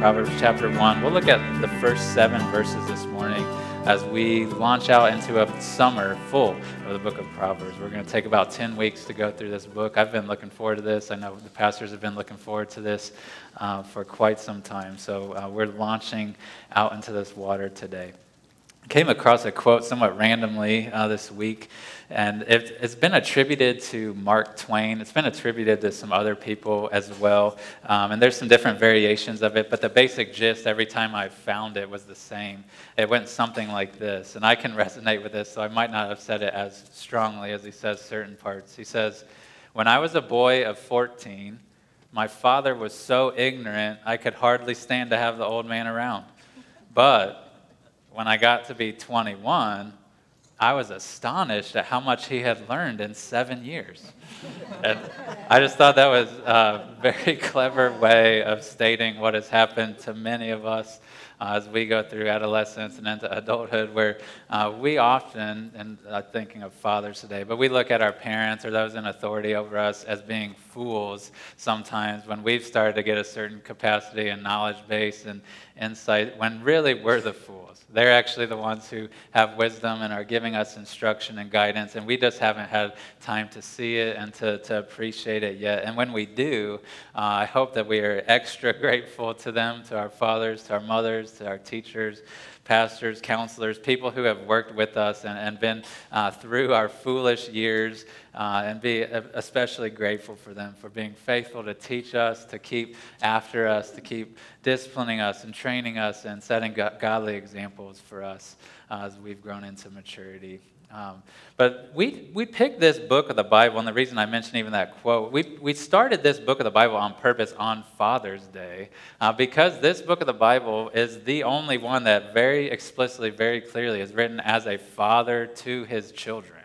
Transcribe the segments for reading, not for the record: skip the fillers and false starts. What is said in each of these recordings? Proverbs chapter 1. We'll look at the first 7 verses this morning as we launch out into a summer full of the book of Proverbs. We're going to take about 10 weeks to go through this book. I've been looking forward to this. I know the pastors have been looking forward to this for quite some time. So we're launching out into this water today. Came across a quote somewhat randomly this week, and it's been attributed to Mark Twain. It's been attributed to some other people as well, and there's some different variations of it, but the basic gist every time I found it was the same. It went something like this, and I can resonate with this, so I might not have said it as strongly as he says certain parts. He says, "When I was a boy of 14, my father was so ignorant I could hardly stand to have the old man around, but when I got to be 21, I was astonished at how much he had learned in 7 years. And I just thought that was a very clever way of stating what has happened to many of us as we go through adolescence and into adulthood, where we often, and I'm thinking of fathers today, but we look at our parents or those in authority over us as being fools sometimes when we've started to get a certain capacity and knowledge base and insight, when really we're the fools. They're actually the ones who have wisdom and are giving us instruction and guidance, and we just haven't had time to see it and to appreciate it yet. And when we do, I hope that we are extra grateful to them, to our fathers, to our mothers, to our teachers, pastors, counselors, people who have worked with us and been through our foolish years, and be especially grateful for them for being faithful to teach us, to keep after us, to keep disciplining us and training us and setting godly examples for us as we've grown into maturity. But we picked this book of the Bible, and the reason I mentioned even that quote, we started this book of the Bible on purpose on Father's Day, because this book of the Bible is the only one that very explicitly, very clearly is written as a father to his children.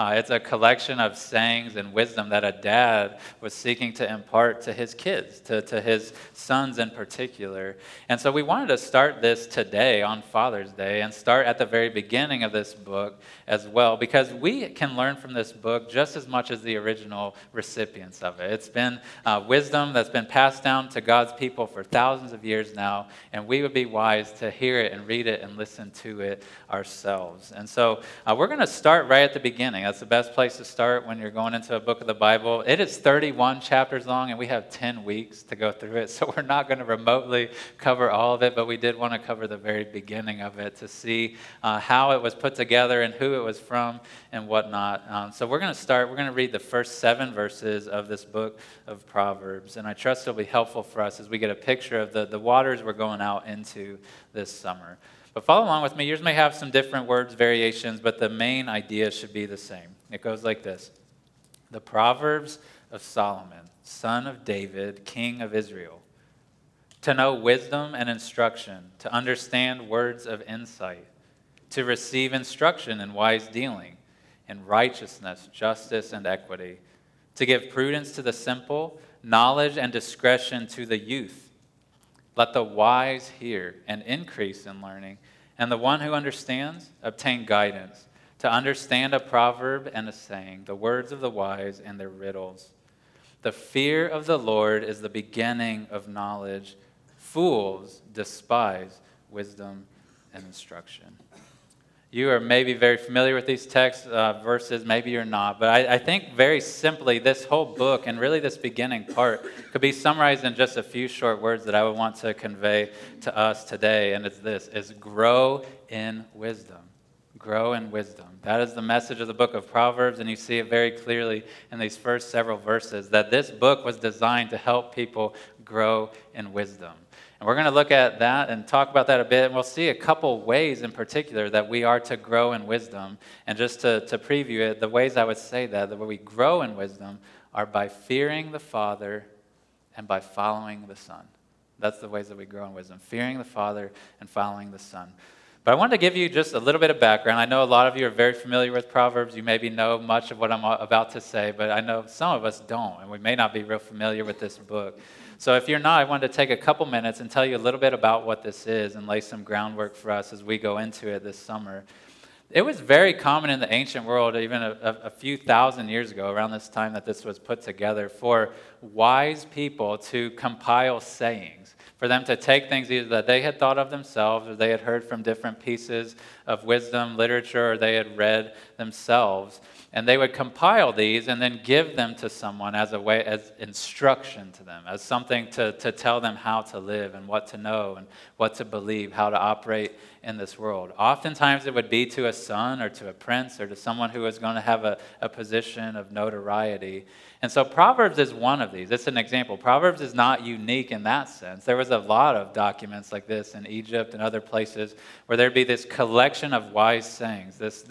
It's a collection of sayings and wisdom that a dad was seeking to impart to his kids, to his sons in particular. And so we wanted to start this today on Father's Day and start at the very beginning of this book as well, because we can learn from this book just as much as the original recipients of it. It's been wisdom that's been passed down to God's people for thousands of years now, and we would be wise to hear it and read it and listen to it ourselves. And so we're going to start right at the beginning. That's the best place to start when you're going into a book of the Bible. It is 31 chapters long, and we have 10 weeks to go through it, so we're not going to remotely cover all of it, but we did want to cover the very beginning of it to see how it was put together and who it was from and whatnot. So we're going to read the first 7 verses of this book of Proverbs, and I trust it'll be helpful for us as we get a picture of the waters we're going out into this summer. But follow along with me. Yours may have some different words, variations, but the main idea should be the same. It goes like this. The Proverbs of Solomon, son of David, king of Israel. To know wisdom and instruction, to understand words of insight, to receive instruction in wise dealing, in righteousness, justice, and equity, to give prudence to the simple, knowledge and discretion to the youth. Let the wise hear and increase in learning, and the one who understands obtain guidance, to understand a proverb and a saying, the words of the wise and their riddles. The fear of the Lord is the beginning of knowledge. Fools despise wisdom and instruction. You are maybe very familiar with these texts, verses, maybe you're not, but I think very simply this whole book and really this beginning part could be summarized in just a few short words that I would want to convey to us today, and it's this, is grow in wisdom. Grow in wisdom. That is the message of the book of Proverbs, and you see it very clearly in these first several verses, that this book was designed to help people grow in wisdom. And we're going to look at that and talk about that a bit, and we'll see a couple ways in particular that we are to grow in wisdom. And just to preview it, the ways I would say that we grow in wisdom are by fearing the Father and by following the Son. That's the ways that we grow in wisdom, fearing the Father and following the Son. But I wanted to give you just a little bit of background. I know a lot of you are very familiar with Proverbs. You maybe know much of what I'm about to say, but I know some of us don't, and we may not be real familiar with this book. So if you're not, I wanted to take a couple minutes and tell you a little bit about what this is and lay some groundwork for us as we go into it this summer. It was very common in the ancient world, even a few thousand years ago, around this time that this was put together, for wise people to compile sayings. for them to take things either that they had thought of themselves or they had heard from different pieces of wisdom, literature, or they had read themselves. And they would compile these and then give them to someone as a way, as instruction to them, as something to tell them how to live and what to know and what to believe, how to operate in this world. Oftentimes it would be to a son or to a prince or to someone who was going to have a position of notoriety. And so Proverbs is one of these. It's an example. Proverbs is not unique in that sense. There was a lot of documents like this in Egypt and other places where there'd be this collection of wise sayings, this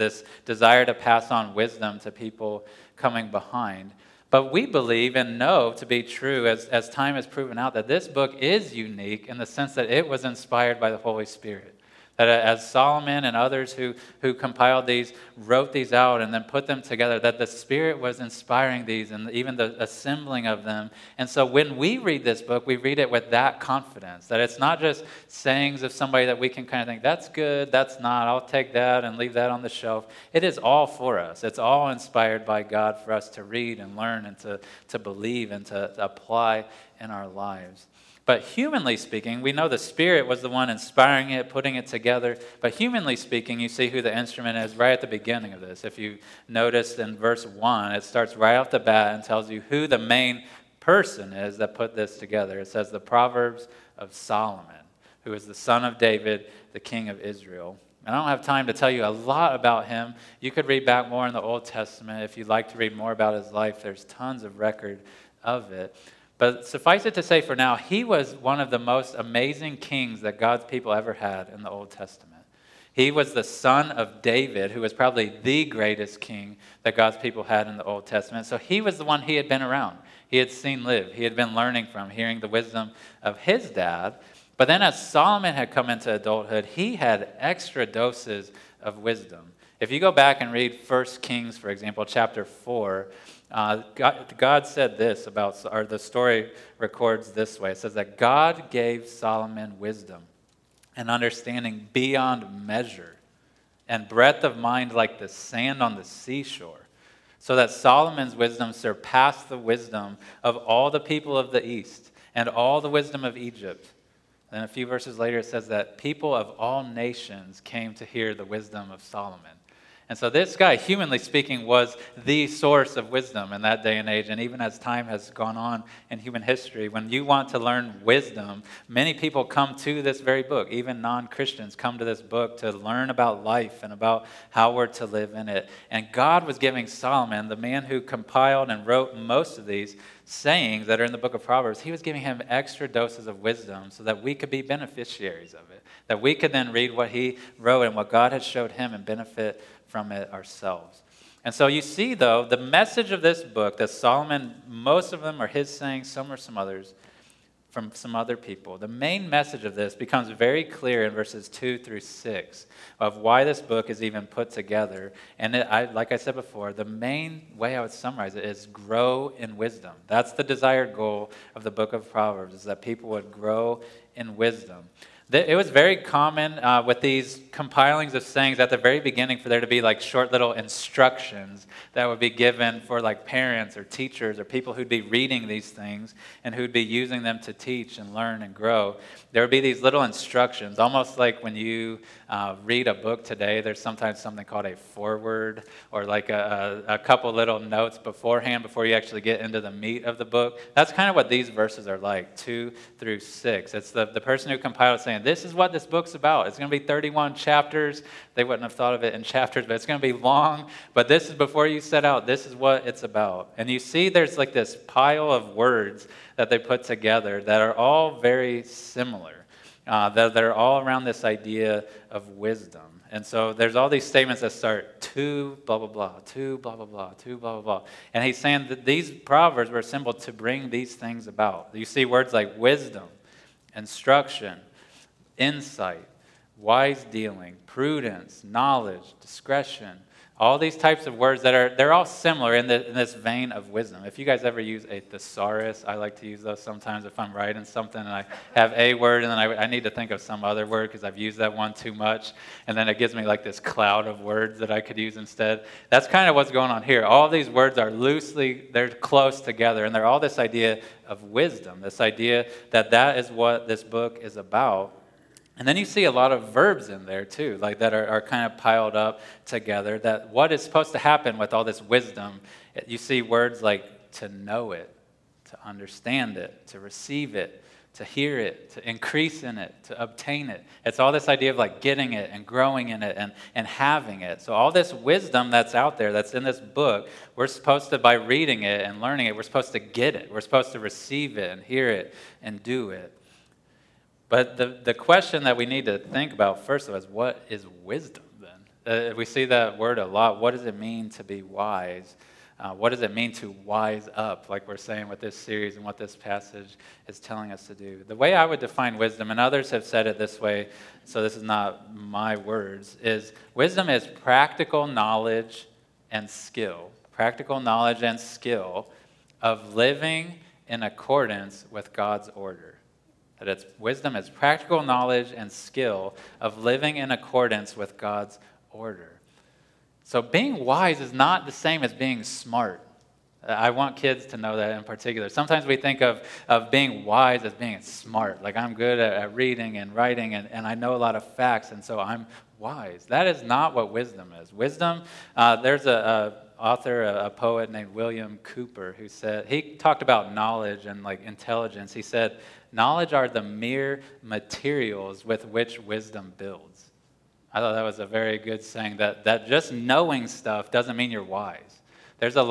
desire to pass on wisdom to people coming behind. But we believe and know to be true, as time has proven out, that this book is unique in the sense that it was inspired by the Holy Spirit. That as Solomon and others who compiled these wrote these out and then put them together, that the Spirit was inspiring these and even the assembling of them. And so when we read this book, we read it with that confidence, that it's not just sayings of somebody that we can kind of think, that's good, that's not, I'll take that and leave that on the shelf. It is all for us. It's all inspired by God for us to read and learn and to believe and to apply in our lives. But humanly speaking, we know the Spirit was the one inspiring it, putting it together. But humanly speaking, you see who the instrument is right at the beginning of this. If you notice in verse 1, it starts right off the bat and tells you who the main person is that put this together. It says the Proverbs of Solomon, who is the son of David, the king of Israel. And I don't have time to tell you a lot about him. You could read back more in the Old Testament. If you'd like to read more about his life, there's tons of record of it. But suffice it to say for now, he was one of the most amazing kings that God's people ever had in the Old Testament. He was the son of David, who was probably the greatest king that God's people had in the Old Testament. So he was the one he had been around. He had seen live. He had been learning from, hearing the wisdom of his dad. But then as Solomon had come into adulthood, he had extra doses of wisdom. If you go back and read 1 Kings, for example, chapter 4, God said this about, or the story records this way. It says that God gave Solomon wisdom and understanding beyond measure and breadth of mind like the sand on the seashore, so that Solomon's wisdom surpassed the wisdom of all the people of the East and all the wisdom of Egypt. Then a few verses later it says that people of all nations came to hear the wisdom of Solomon. And so this guy, humanly speaking, was the source of wisdom in that day and age. And even as time has gone on in human history, when you want to learn wisdom, many people come to this very book. Even non-Christians come to this book to learn about life and about how we're to live in it. And God was giving Solomon, the man who compiled and wrote most of these sayings that are in the book of Proverbs, he was giving him extra doses of wisdom so that we could be beneficiaries of it, that we could then read what he wrote and what God had showed him and benefit from it ourselves. And so you see, though, the message of this book that Solomon, most of them are his sayings, some are some others, from some other people. The main message of this becomes very clear in verses 2 through 6 of why this book is even put together. And like I said before, the main way I would summarize it is grow in wisdom. That's the desired goal of the book of Proverbs, is that people would grow in wisdom. It was very common with these compilings of sayings at the very beginning for there to be like short little instructions that would be given for like parents or teachers or people who'd be reading these things and who'd be using them to teach and learn and grow. There would be these little instructions, almost like when you read a book today, there's sometimes something called a foreword or like a couple little notes beforehand before you actually get into the meat of the book. That's kind of what these verses are like, 2 through 6. It's the person who compiled saying, this is what this book's about. It's going to be 31 chapters. They wouldn't have thought of it in chapters, but it's going to be long. But this is before you set out. This is what it's about. And you see there's like this pile of words that they put together that are all very similar, that are all around this idea of wisdom. And so there's all these statements that start, to blah, blah, blah, to blah, blah, blah, to blah, blah, blah. And he's saying that these proverbs were assembled to bring these things about. You see words like wisdom, instruction, insight, wise dealing, prudence, knowledge, discretion, All these types of words that are, they're all similar in this vein of wisdom. If you guys ever use a thesaurus, I like to use those sometimes if I'm writing something and I have a word and then I need to think of some other word because I've used that one too much. And then it gives me like this cloud of words that I could use instead. That's kind of what's going on here. All these words are loosely, they're close together. And they're all this idea of wisdom, this idea that that is what this book is about. And then you see a lot of verbs in there, too, like that are kind of piled up together, that what is supposed to happen with all this wisdom, you see words like to know it, to understand it, to receive it, to hear it, to increase in it, to obtain it. It's all this idea of like getting it and growing in it and having it. So all this wisdom that's out there, that's in this book, we're supposed to, by reading it and learning it, we're supposed to get it. We're supposed to receive it and hear it and do it. But the question that we need to think about first of all is, what is wisdom then? We see that word a lot. What does it mean to be wise? What does it mean to wise up, like we're saying with this series and what this passage is telling us to do? The way I would define wisdom, and others have said it this way, so this is not my words, is wisdom is practical knowledge and skill. Practical knowledge and skill of living in accordance with God's order. That it's wisdom is practical knowledge and skill of living in accordance with God's order. So being wise is not the same as being smart. I want kids to know that in particular. Sometimes we think of being wise as being smart. Like I'm good at reading and writing and I know a lot of facts and so I'm wise. That is not what wisdom is. Wisdom, there's a author, a poet named William Cooper, who said, he talked about knowledge and like intelligence. He said, knowledge are the mere materials with which wisdom builds. I thought that was a very good saying, that just knowing stuff doesn't mean you're wise. There's people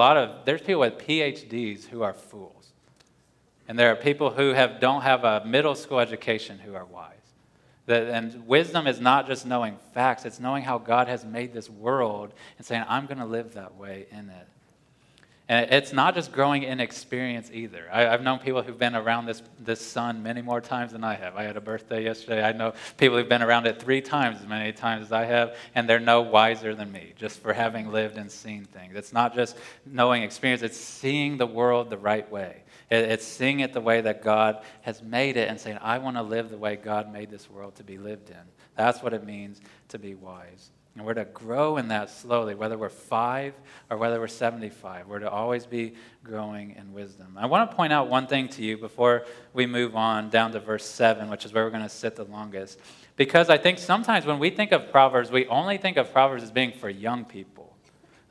with PhDs who are fools. And there are people who don't have a middle school education who are wise. And wisdom is not just knowing facts, it's knowing how God has made this world and saying, I'm going to live that way in it. And it's not just growing in experience either. I've known people who've been around this sun many more times than I have. I had a birthday yesterday. I know people who've been around it 3 times as many times as I have, and they're no wiser than me just for having lived and seen things. It's not just knowing experience. It's seeing the world the right way. It's seeing it the way that God has made it and saying, I want to live the way God made this world to be lived in. That's what it means to be wise. And we're to grow in that slowly, whether we're 5 or whether we're 75. We're to always be growing in wisdom. I want to point out one thing to you before we move on down to verse 7, which is where we're going to sit the longest. Because I think sometimes when we think of Proverbs, we only think of Proverbs as being for young people.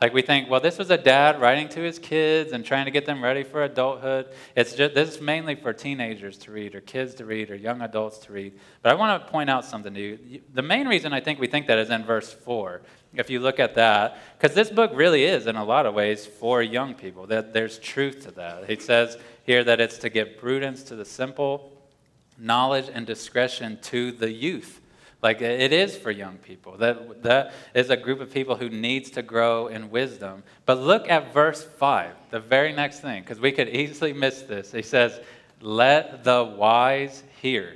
Like we think, well, this was a dad writing to his kids and trying to get them ready for adulthood. This is mainly for teenagers to read or kids to read or young adults to read. But I want to point out something to you. The main reason I think we think that is in verse 4. If you look at that, because this book really is in a lot of ways for young people. That there's truth to that. It says here that it's to give prudence to the simple, knowledge and discretion to the youth. Like it is for young people. That is a group of people who needs to grow in wisdom. But look at verse 5, the very next thing, because we could easily miss this. He says, let the wise hear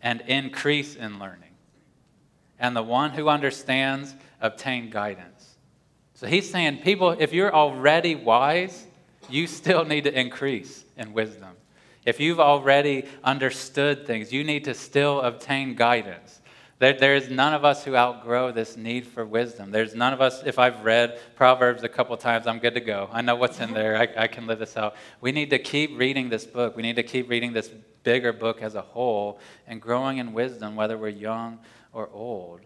and increase in learning. And the one who understands obtain guidance. So he's saying, people, if you're already wise, you still need to increase in wisdom. If you've already understood things, you need to still obtain guidance. There is none of us who outgrow this need for wisdom. There's none of us, if I've read Proverbs a couple times, I'm good to go. I know what's in there. I can live this out. We need to keep reading this book. We need to keep reading this bigger book as a whole and growing in wisdom, whether we're young or old.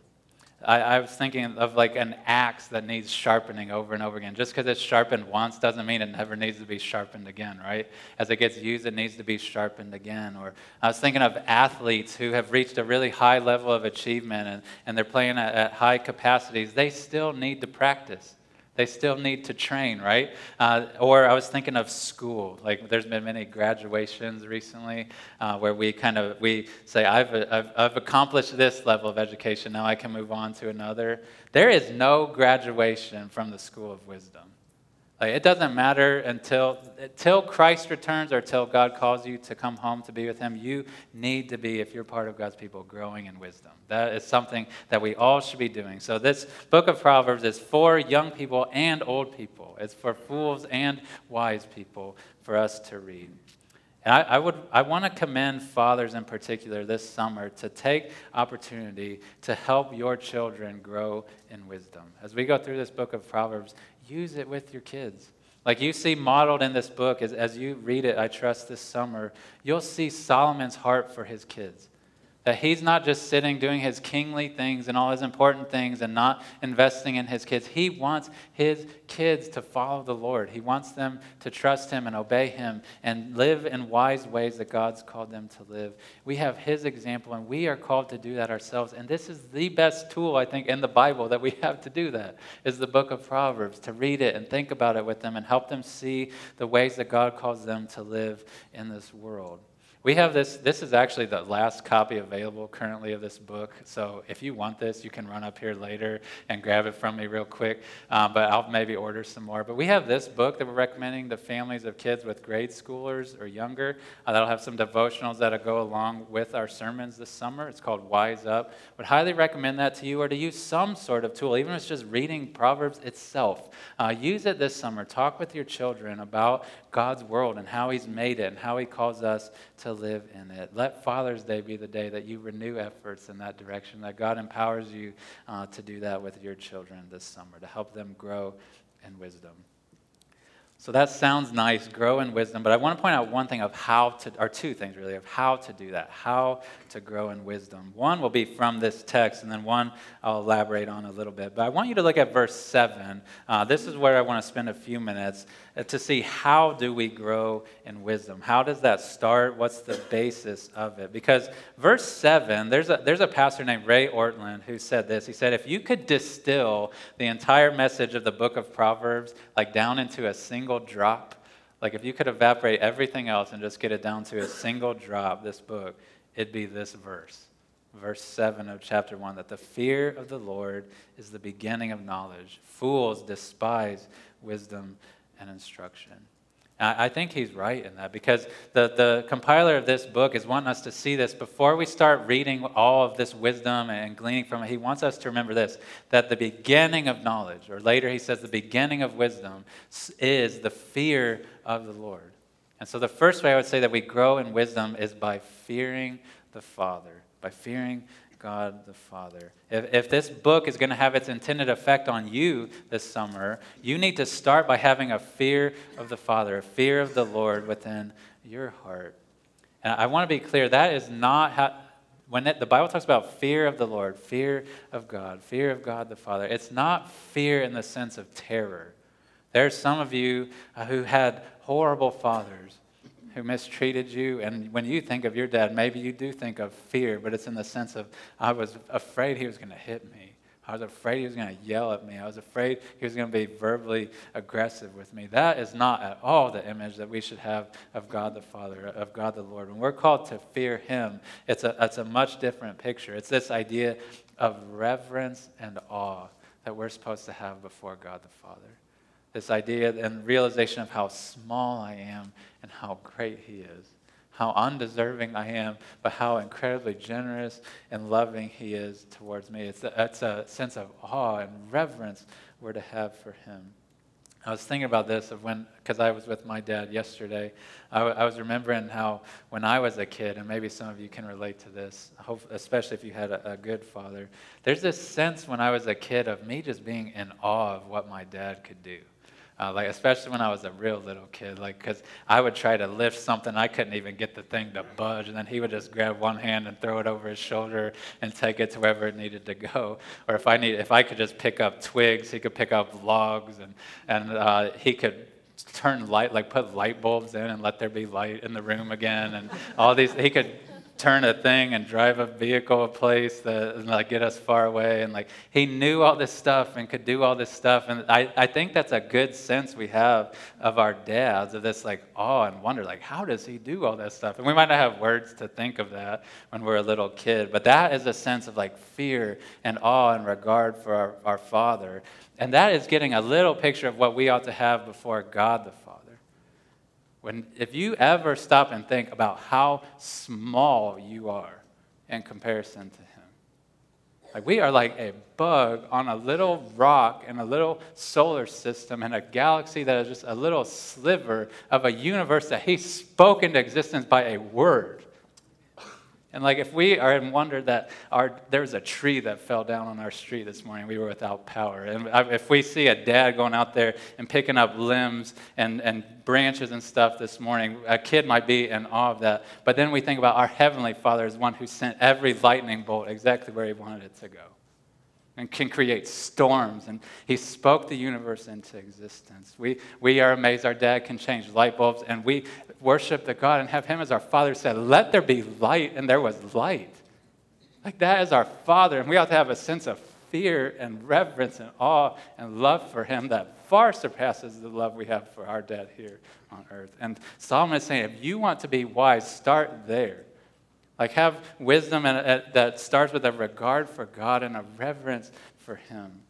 I was thinking of like an axe that needs sharpening over and over again. Just because it's sharpened once doesn't mean it never needs to be sharpened again, right? As it gets used, it needs to be sharpened again. Or I was thinking of athletes who have reached a really high level of achievement and they're playing at high capacities. They still need to practice. They still need to train, right? Or I was thinking of school. Like there's been many graduations recently where we say, I've accomplished this level of education. Now I can move on to another. There is no graduation from the school of wisdom. Like, it doesn't matter until Christ returns or till God calls you to come home to be with him. You need to be, if you're part of God's people, growing in wisdom. That is something that we all should be doing. So this book of Proverbs is for young people and old people. It's for fools and wise people for us to read. And I want to commend fathers in particular this summer to take opportunity to help your children grow in wisdom. As we go through this book of Proverbs, use it with your kids. Like you see modeled in this book, as you read it, I trust this summer, you'll see Solomon's heart for his kids. That he's not just sitting doing his kingly things and all his important things and not investing in his kids. He wants his kids to follow the Lord. He wants them to trust him and obey him and live in wise ways that God's called them to live. We have his example, and we are called to do that ourselves. And this is the best tool, I think, in the Bible that we have to do that, is the book of Proverbs, to read it and think about it with them and help them see the ways that God calls them to live in this world. We have this is actually the last copy available currently of this book, so if you want this, you can run up here later and grab it from me real quick, but I'll maybe order some more. But we have this book that we're recommending to families of kids with grade schoolers or younger. That'll have some devotionals that'll go along with our sermons this summer. It's called Wise Up. Would highly recommend that to you, or to use some sort of tool, even if it's just reading Proverbs itself. Use it this summer. Talk with your children about God's world and how he's made it and how he calls us to live in it. Let Father's Day be the day that you renew efforts in that direction, that God empowers you to do that with your children this summer, to help them grow in wisdom. So that sounds nice, grow in wisdom, but I want to point out one thing of how to, or two things really, of how to do that, how to grow in wisdom. One will be from this text, and then one I'll elaborate on a little bit. But I want you to look at verse 7. This is where I want to spend a few minutes to see how do we grow in wisdom. How does that start? What's the basis of it? Because verse 7, there's a pastor named Ray Ortlund who said this. He said, if you could distill the entire message of the book of Proverbs like down into a single drop, like if you could evaporate everything else and just get it down to a single drop, this book, it'd be this verse. Verse 7 of chapter 1, that the fear of the Lord is the beginning of knowledge. Fools despise wisdom and instruction. I think he's right in that, because the compiler of this book is wanting us to see this. Before we start reading all of this wisdom and gleaning from it, he wants us to remember this, that the beginning of knowledge, or later he says the beginning of wisdom, is the fear of the Lord. And so the first way I would say that we grow in wisdom is by fearing the Father, by fearing God the Father. If this book is going to have its intended effect on you this summer, you need to start by having a fear of the Father, a fear of the Lord within your heart. And I want to be clear, that is not how, the Bible talks about fear of the Lord, fear of God the Father, it's not fear in the sense of terror. There's some of you who had horrible fathers who mistreated you, and when you think of your dad, maybe you do think of fear, but it's in the sense of, I was afraid he was going to hit me. I was afraid he was going to yell at me. I was afraid he was going to be verbally aggressive with me. That is not at all the image that we should have of God the Father, of God the Lord. When we're called to fear him, it's a much different picture. It's this idea of reverence and awe that we're supposed to have before God the Father. This idea and realization of how small I am and how great he is, how undeserving I am, but how incredibly generous and loving he is towards me. It's a sense of awe and reverence we're to have for him. I was thinking about this because I was with my dad yesterday. I was remembering how when I was a kid, and maybe some of you can relate to this, especially if you had a good father, there's this sense when I was a kid of me just being in awe of what my dad could do. Like especially when I was a real little kid, like because I would try to lift something, I couldn't even get the thing to budge, and then he would just grab one hand and throw it over his shoulder and take it to wherever it needed to go. Or if I could just pick up twigs, he could pick up logs, and he could turn light, like put light bulbs in and let there be light in the room again, and all these he could turn a thing and drive a vehicle a place that like get us far away, and like he knew all this stuff and could do all this stuff. And I think that's a good sense we have of our dads, of this like awe and wonder, like how does he do all that stuff? And we might not have words to think of that when we're a little kid, but that is a sense of like fear and awe and regard for our Father. And that is getting a little picture of what we ought to have before God the Father. If you ever stop and think about how small you are in comparison to him, like we are like a bug on a little rock in a little solar system in a galaxy that is just a little sliver of a universe that he spoke into existence by a word. And like if we are in wonder that there was a tree that fell down on our street this morning, we were without power. And if we see a dad going out there and picking up limbs and branches and stuff this morning, a kid might be in awe of that. But then we think about our Heavenly Father as one who sent every lightning bolt exactly where he wanted it to go and can create storms. And he spoke the universe into existence. We are amazed our dad can change light bulbs, and we worship the God and have him as our Father, said, "Let there be light," and there was light. Like that is our Father, and we ought to have a sense of fear and reverence and awe and love for him that far surpasses the love we have for our dad here on earth. And Solomon is saying, if you want to be wise, start there. Like have wisdom and that starts with a regard for God and a reverence for him.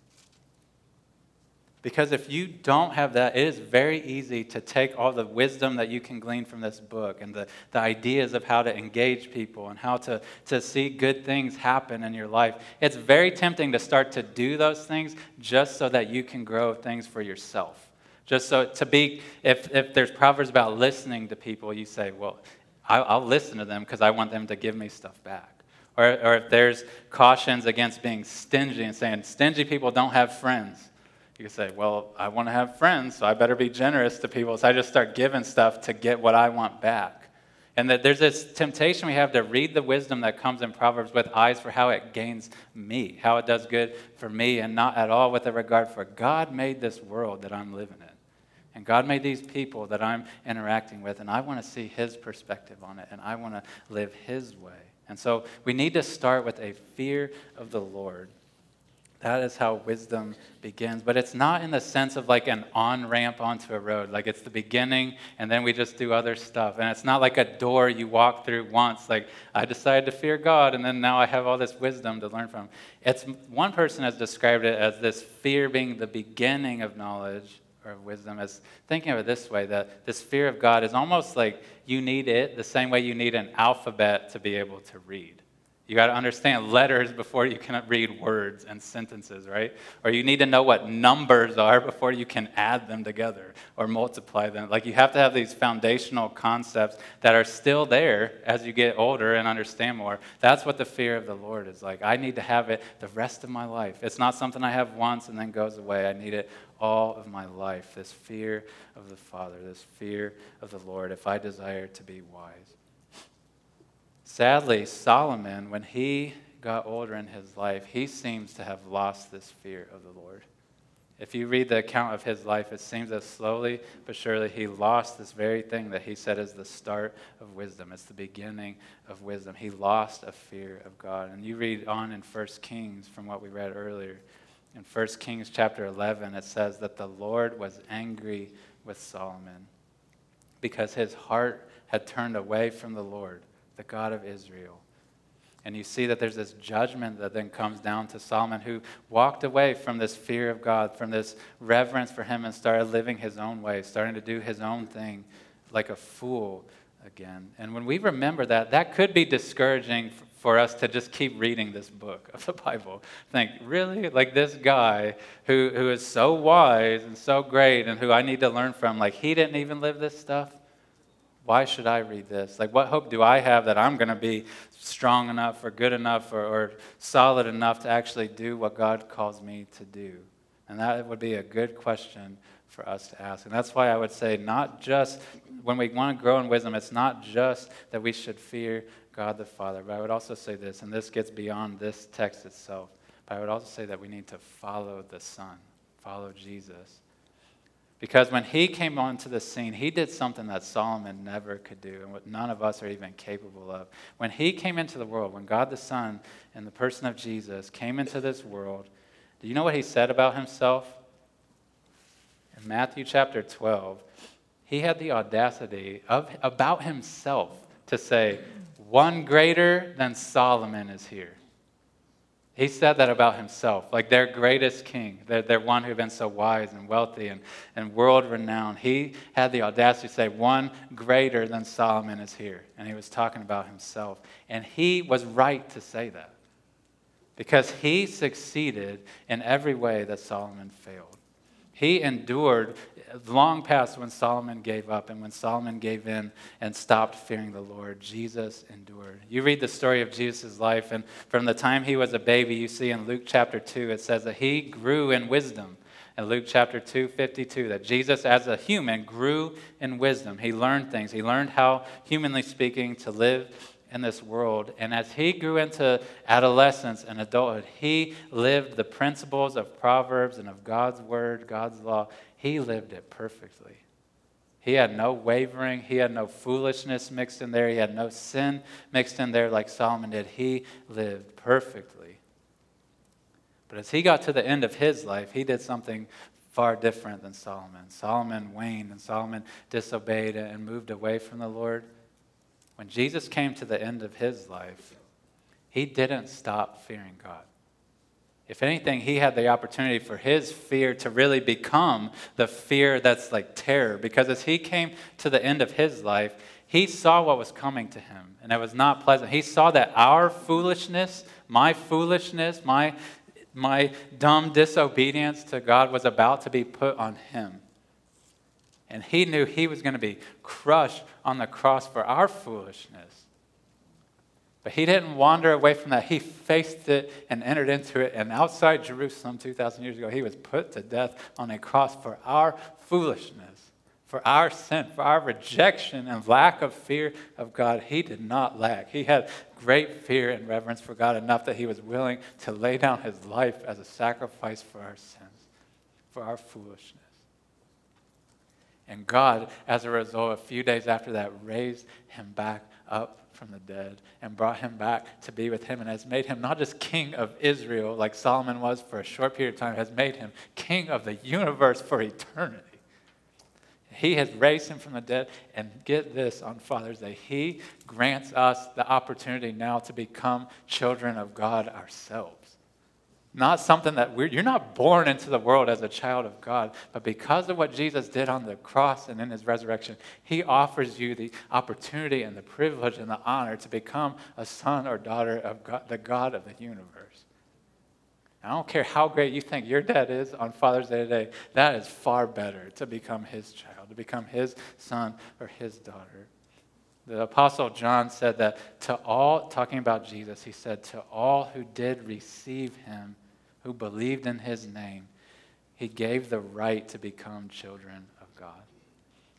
Because if you don't have that, it is very easy to take all the wisdom that you can glean from this book and the ideas of how to engage people and how to see good things happen in your life. It's very tempting to start to do those things just so that you can grow things for yourself. Just so to be, if there's Proverbs about listening to people, you say, well, I'll listen to them because I want them to give me stuff back. Or if there's cautions against being stingy and saying, stingy people don't have friends. You can say, well, I want to have friends, so I better be generous to people. So I just start giving stuff to get what I want back. And that there's this temptation we have to read the wisdom that comes in Proverbs with eyes for how it gains me, how it does good for me, and not at all with a regard for God made this world that I'm living in. And God made these people that I'm interacting with, and I want to see his perspective on it, and I want to live his way. And so we need to start with a fear of the Lord. That is how wisdom begins. But it's not in the sense of like an on-ramp onto a road. Like it's the beginning, and then we just do other stuff. And it's not like a door you walk through once. Like I decided to fear God, and then now I have all this wisdom to learn from. It's one person has described it as this fear being the beginning of knowledge or of wisdom. As thinking of it this way, that this fear of God is almost like you need it the same way you need an alphabet to be able to read. You got to understand letters before you can read words and sentences, right? Or you need to know what numbers are before you can add them together or multiply them. Like you have to have these foundational concepts that are still there as you get older and understand more. That's what the fear of the Lord is like. I need to have it the rest of my life. It's not something I have once and then goes away. I need it all of my life, this fear of the Father, this fear of the Lord, if I desire to be wise. Sadly, Solomon, when he got older in his life, he seems to have lost this fear of the Lord. If you read the account of his life, it seems that slowly but surely he lost this very thing that he said is the start of wisdom. It's the beginning of wisdom. He lost a fear of God. And you read on in 1 Kings from what we read earlier. In 1 Kings chapter 11, it says that the Lord was angry with Solomon because his heart had turned away from the Lord, the God of Israel. And you see that there's this judgment that then comes down to Solomon, who walked away from this fear of God, from this reverence for him, and started living his own way, starting to do his own thing like a fool again. And when we remember that, that could be discouraging for us to just keep reading this book of the Bible. Think, really? Like this guy who is so wise and so great and who I need to learn from, like he didn't even live this stuff? Why should I read this? Like, what hope do I have that I'm going to be strong enough or good enough or solid enough to actually do what God calls me to do? And that would be a good question for us to ask. And that's why I would say not just, when we want to grow in wisdom, it's not just that we should fear God the Father. But I would also say this, and this gets beyond this text itself, but I would also say that we need to follow the Son, follow Jesus. Because when he came onto the scene, he did something that Solomon never could do and what none of us are even capable of. When he came into the world, when God the Son and the person of Jesus came into this world, do you know what he said about himself? In Matthew chapter 12, he had the audacity about himself to say, "One greater than Solomon is here." He said that about himself, like their greatest king, their one who had been so wise and wealthy and world-renowned. He had the audacity to say, "One greater than Solomon is here." And he was talking about himself. And he was right to say that because he succeeded in every way that Solomon failed. He endured long past when Solomon gave up and when Solomon gave in and stopped fearing the Lord. Jesus endured. You read the story of Jesus' life, and from the time he was a baby, you see in Luke chapter 2, it says that he grew in wisdom. In Luke chapter 2:52, that Jesus as a human grew in wisdom. He learned things. He learned how, humanly speaking, to live in this world. And as he grew into adolescence and adulthood, he lived the principles of Proverbs and of God's word, God's law. He lived it perfectly. He had no wavering. He had no foolishness mixed in there. He had no sin mixed in there like Solomon did. He lived perfectly. But as he got to the end of his life, he did something far different than Solomon. Solomon waned and Solomon disobeyed and moved away from the Lord. When Jesus came to the end of his life, he didn't stop fearing God. If anything, he had the opportunity for his fear to really become the fear that's like terror. Because as he came to the end of his life, he saw what was coming to him, and it was not pleasant. He saw that our foolishness, my dumb disobedience to God was about to be put on him. And he knew he was going to be crushed on the cross for our foolishness. But he didn't wander away from that. He faced it and entered into it. And outside Jerusalem 2,000 years ago, he was put to death on a cross for our foolishness, for our sin, for our rejection and lack of fear of God. He did not lack. He had great fear and reverence for God enough that he was willing to lay down his life as a sacrifice for our sins, for our foolishness. And God, as a result, a few days after that, raised him back up from the dead and brought him back to be with him, and has made him not just king of Israel like Solomon was for a short period of time, has made him king of the universe for eternity. He has raised him from the dead, and get this, on Father's Day, he grants us the opportunity now to become children of God ourselves. Not something that you're not born into the world as a child of God, but because of what Jesus did on the cross and in his resurrection, he offers you the opportunity and the privilege and the honor to become a son or daughter of God, the God of the universe. I don't care how great you think your dad is on Father's Day today, that is far better to become his child, to become his son or his daughter. The Apostle John said that to all, talking about Jesus, he said, to all who did receive him, who believed in his name, he gave the right to become children of God.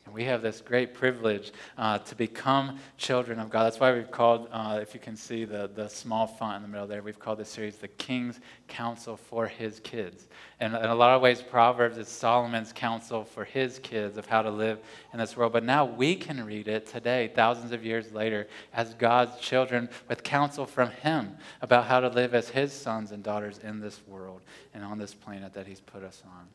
And we have this great privilege to become children of God. That's why we've called, if you can see the small font in the middle there, we've called this series The King's Counsel for His Kids. And in a lot of ways, Proverbs is Solomon's counsel for his kids of how to live in this world. But now we can read it today, thousands of years later, as God's children with counsel from him about how to live as his sons and daughters in this world and on this planet that he's put us on.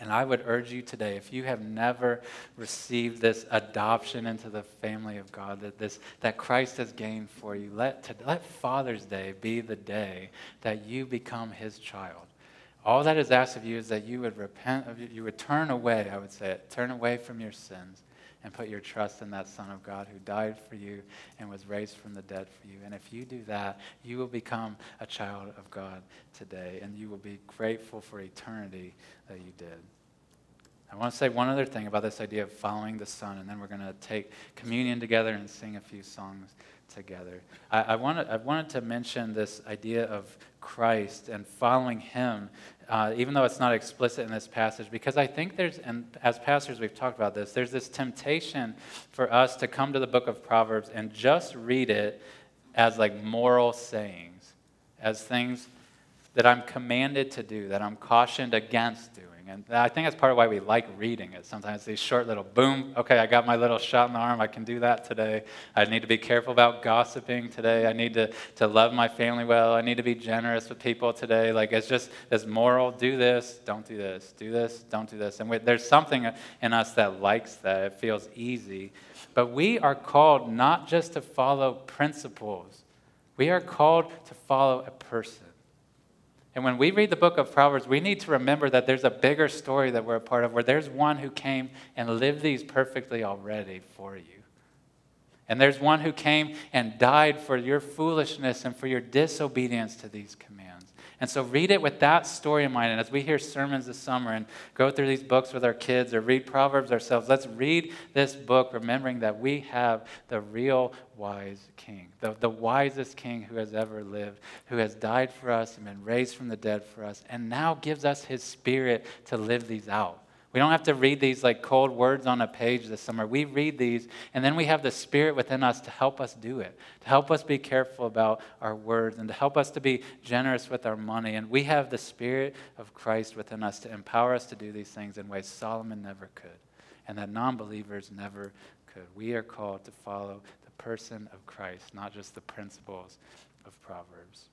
And I would urge you today, if you have never received this adoption into the family of God that Christ has gained for you, let Father's Day be the day that you become his child. All that is asked of you is that you would repent, you would turn away, I would say it, turn away from your sins and put your trust in that Son of God who died for you and was raised from the dead for you. And if you do that, you will become a child of God today, and you will be grateful for eternity that you did. I want to say one other thing about this idea of following the Son, and then we're going to take communion together and sing a few songs together. I wanted to mention this idea of Christ and following him, even though it's not explicit in this passage, because I think there's, and as pastors we've talked about this, there's this temptation for us to come to the book of Proverbs and just read it as like moral sayings, as things that I'm commanded to do, that I'm cautioned against doing. inspiring. And I think that's part of why we like reading it. Sometimes these short little boom, okay, I got my little shot in the arm. I can do that today. I need to be careful about gossiping today. I need to love my family well. I need to be generous with people today. Like, it's just this moral, do this, don't do this, do this, don't do this. And there's something in us that likes that. It feels easy. But we are called not just to follow principles. We are called to follow a person. And when we read the book of Proverbs, we need to remember that there's a bigger story that we're a part of, where there's one who came and lived these perfectly already for you. And there's one who came and died for your foolishness and for your disobedience to these commands. And so read it with that story in mind. And as we hear sermons this summer and go through these books with our kids or read Proverbs ourselves, let's read this book remembering that we have the real wise king, the wisest king who has ever lived, who has died for us and been raised from the dead for us, and now gives us his spirit to live these out. We don't have to read these like cold words on a page this summer. We read these, and then we have the Spirit within us to help us do it, to help us be careful about our words, and to help us to be generous with our money. And we have the Spirit of Christ within us to empower us to do these things in ways Solomon never could, and that non-believers never could. We are called to follow the person of Christ, not just the principles of Proverbs.